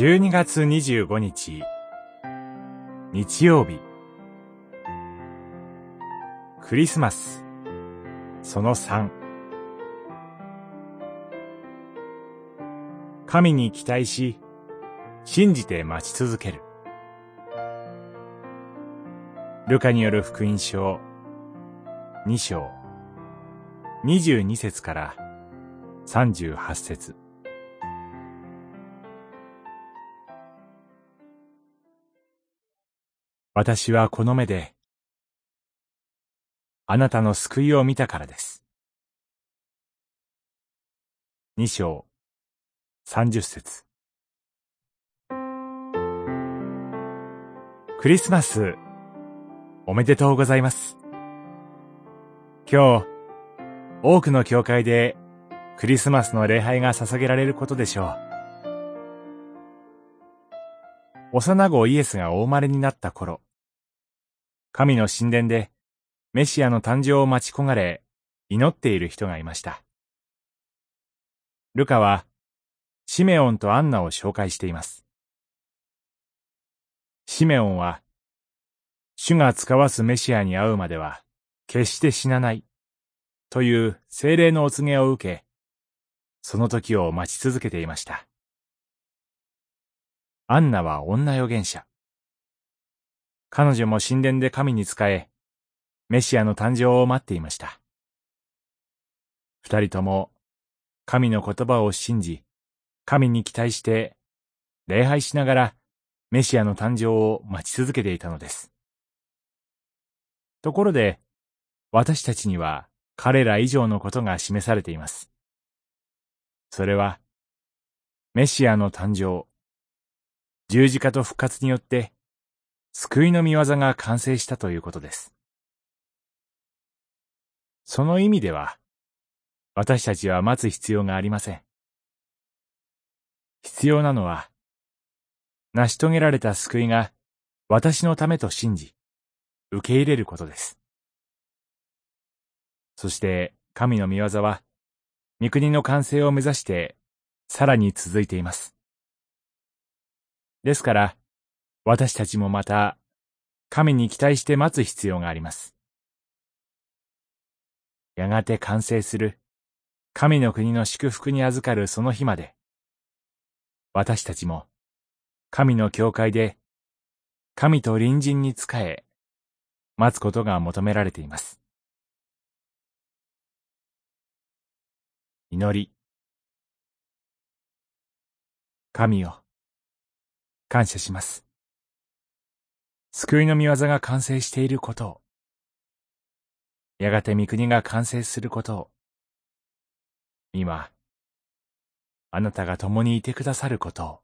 12月25日日曜日、クリスマスその3。神に期待し、信じて待ち続ける。ルカによる福音書2章22節から38節。私はこの目であなたの救いを見たからです。2章30節。クリスマスおめでとうございます。今日多くの教会でクリスマスの礼拝が捧げられることでしょう。幼子イエスがお生まれになった頃、神の神殿でメシアの誕生を待ち焦がれ祈っている人がいました。ルカはシメオンとアンナを紹介しています。シメオンは、主が遣わすメシアに会うまでは決して死なないという聖霊のお告げを受け、その時を待ち続けていました。アンナは女預言者。彼女も神殿で神に仕え、メシアの誕生を待っていました。二人とも神の言葉を信じ、神に期待して礼拝しながらメシアの誕生を待ち続けていたのです。ところで、私たちには彼ら以上のことが示されています。それは、メシアの誕生、十字架と復活によって救いの御業が完成したということです。その意味では、私たちは待つ必要がありません。必要なのは、成し遂げられた救いが私のためと信じ、受け入れることです。そして神の御業は、御国の完成を目指して、さらに続いています。ですから、私たちもまた、神に期待して待つ必要があります。やがて完成する神の国の祝福に預かるその日まで、私たちも神の教会で神と隣人に仕え待つことが求められています。祈り。神よ、感謝します。救いの御業が完成していることを、やがて御国が完成することを、今、あなたが共にいてくださることを。